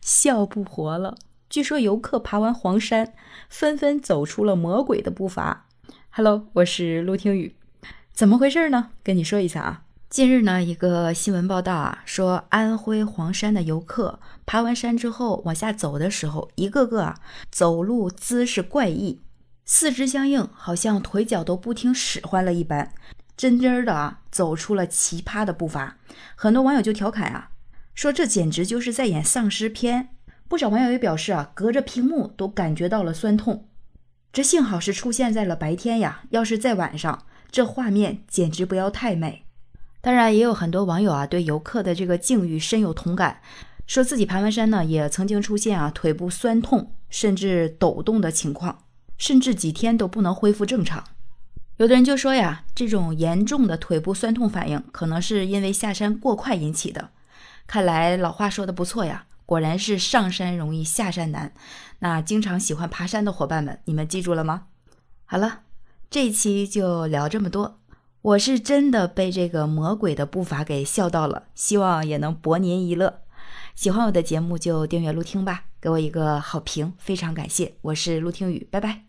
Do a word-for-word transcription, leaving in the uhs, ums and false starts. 笑不活了。据说游客爬完黄山，纷纷走出了魔鬼的步伐。Hello， 我是陆听雨。怎么回事呢？跟你说一下啊。近日呢，一个新闻报道啊，说安徽黄山的游客爬完山之后往下走的时候，一个个啊走路姿势怪异，四肢僵硬，好像腿脚都不听使唤了一般，真真的啊走出了奇葩的步伐。很多网友就调侃啊，说这简直就是在演丧尸片。不少网友也表示啊，隔着屏幕都感觉到了酸痛。这幸好是出现在了白天呀，要是在晚上，这画面简直不要太美。当然也有很多网友啊对游客的这个境遇深有同感，说自己爬完山呢也曾经出现啊腿部酸痛甚至抖动的情况，甚至几天都不能恢复正常。有的人就说呀，这种严重的腿部酸痛反应可能是因为下山过快引起的。看来老话说的不错呀，果然是上山容易下山难。那经常喜欢爬山的伙伴们，你们记住了吗？好了，这一期就聊这么多。我是真的被这个魔鬼的步伐给笑到了，希望也能博您一乐。喜欢我的节目就订阅陆听吧，给我一个好评，非常感谢。我是陆听雨，拜拜。